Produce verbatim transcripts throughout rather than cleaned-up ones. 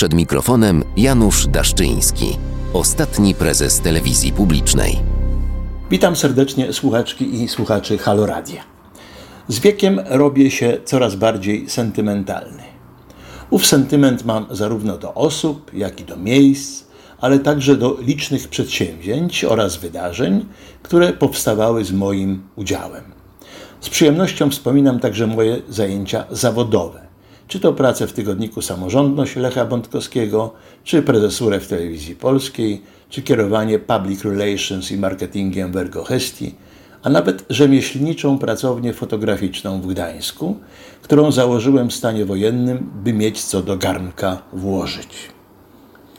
Przed mikrofonem Janusz Daszczyński, ostatni prezes telewizji publicznej. Witam serdecznie słuchaczki i słuchaczy Halo Radia. Z wiekiem robię się coraz bardziej sentymentalny. Ów sentyment mam zarówno do osób, jak i do miejsc, ale także do licznych przedsięwzięć oraz wydarzeń, które powstawały z moim udziałem. Z przyjemnością wspominam także moje zajęcia zawodowe, czy to pracę w Tygodniku Samorządność Lecha Bądkowskiego, czy prezesurę w Telewizji Polskiej, czy kierowanie public relations i marketingiem w ERGO Hestii, a nawet rzemieślniczą pracownię fotograficzną w Gdańsku, którą założyłem w stanie wojennym, by mieć co do garnka włożyć.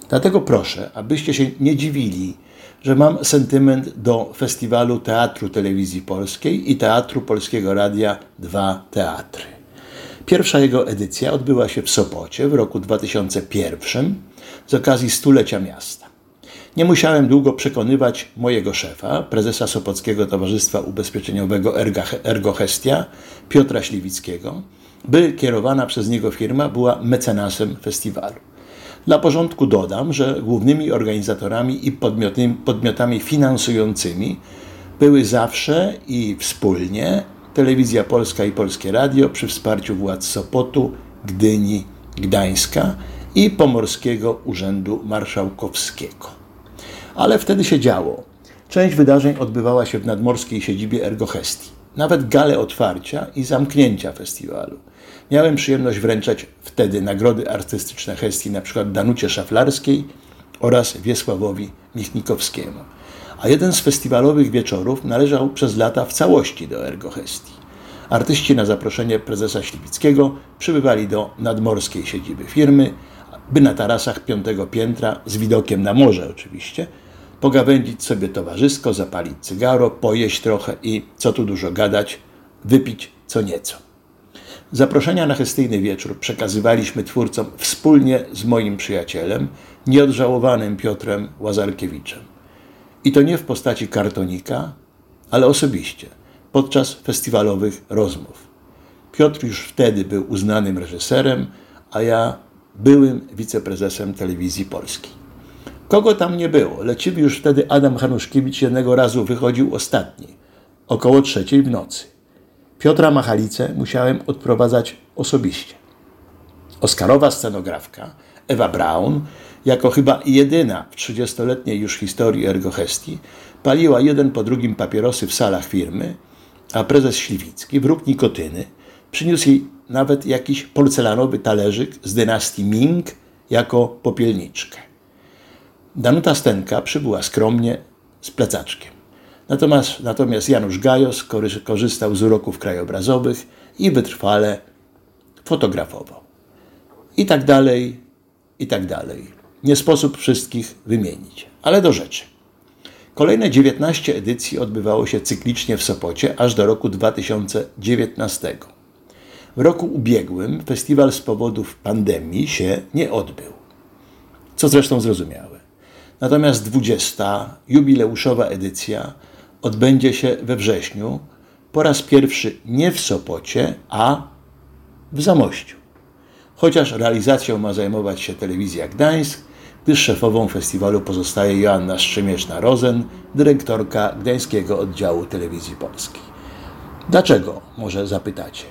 Dlatego proszę, abyście się nie dziwili, że mam sentyment do Festiwalu Teatru Telewizji Polskiej i Teatru Polskiego Radia dwa Teatry. Pierwsza jego edycja odbyła się w Sopocie w roku dwa tysiące pierwszym z okazji stulecia miasta. Nie musiałem długo przekonywać mojego szefa, prezesa Sopockiego Towarzystwa Ubezpieczeniowego ERGO Hestia, Piotra Śliwickiego, by kierowana przez niego firma była mecenasem festiwalu. Dla porządku dodam, że głównymi organizatorami i podmiotami finansującymi były zawsze i wspólnie Telewizja Polska i Polskie Radio przy wsparciu władz Sopotu, Gdyni, Gdańska i Pomorskiego Urzędu Marszałkowskiego. Ale wtedy się działo. Część wydarzeń odbywała się w nadmorskiej siedzibie ERGO Hestii. Nawet galę otwarcia i zamknięcia festiwalu. Miałem przyjemność wręczać wtedy nagrody artystyczne Hestii, np. Danucie Szaflarskiej oraz Wiesławowi Michnikowskiemu. A jeden z festiwalowych wieczorów należał przez lata w całości do ERGO Hestii. Artyści na zaproszenie prezesa Śliwickiego przybywali do nadmorskiej siedziby firmy, by na tarasach piątego piętra, z widokiem na morze oczywiście, pogawędzić sobie towarzysko, zapalić cygaro, pojeść trochę i, co tu dużo gadać, wypić co nieco. Zaproszenia na hestyjny wieczór przekazywaliśmy twórcom wspólnie z moim przyjacielem, nieodżałowanym Piotrem Łazarkiewiczem. I to nie w postaci kartonika, ale osobiście, podczas festiwalowych rozmów. Piotr już wtedy był uznanym reżyserem, a ja byłym wiceprezesem Telewizji Polskiej. Kogo tam nie było? Leciwy już wtedy Adam Hanuszkiewicz jednego razu wychodził ostatni, około trzeciej w nocy. Piotra Machalicę musiałem odprowadzać osobiście. Oscarowa scenografka Ewa Braun, jako chyba jedyna w trzydziestoletniej już historii ERGO Hestii, paliła jeden po drugim papierosy w salach firmy, a prezes Śliwicki, wróg nikotyny, przyniósł jej nawet jakiś porcelanowy talerzyk z dynastii Ming jako popielniczkę. Danuta Stenka przybyła skromnie z plecaczkiem. Natomiast, natomiast Janusz Gajos korzystał z uroków krajobrazowych i wytrwale fotografował. I tak dalej, i tak dalej. Nie sposób wszystkich wymienić, ale do rzeczy. Kolejne dziewiętnaście edycji odbywało się cyklicznie w Sopocie aż do roku dwa tysiące dziewiętnastego. W roku ubiegłym festiwal z powodów pandemii się nie odbył, co zresztą zrozumiałe. Natomiast dwudziesta jubileuszowa edycja odbędzie się we wrześniu, po raz pierwszy nie w Sopocie, a w Zamościu. Chociaż realizacją ma zajmować się Telewizja Gdańsk, gdyż szefową festiwalu pozostaje Joanna Strzemieczna-Rosen, dyrektorka Gdańskiego Oddziału Telewizji Polskiej. Dlaczego, może zapytacie?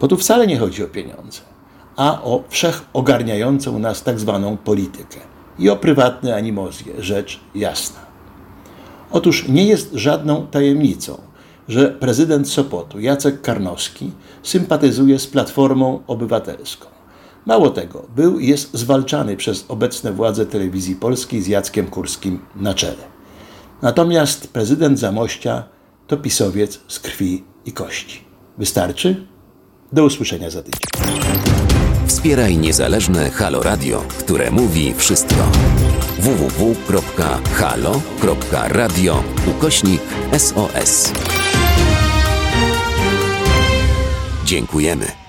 Bo tu wcale nie chodzi o pieniądze, a o wszechogarniającą nas tak zwaną politykę i o prywatne animozje, rzecz jasna. Otóż nie jest żadną tajemnicą, że prezydent Sopotu Jacek Karnowski sympatyzuje z Platformą Obywatelską. Mało tego, był i jest zwalczany przez obecne władze Telewizji Polskiej z Jackiem Kurskim na czele. Natomiast prezydent Zamościa to pisowiec z krwi i kości. Wystarczy? Do usłyszenia za tydzień. Wspieraj niezależne Halo Radio, które mówi wszystko. www kropka halo kropka radio ukośnik SOS. Dziękujemy.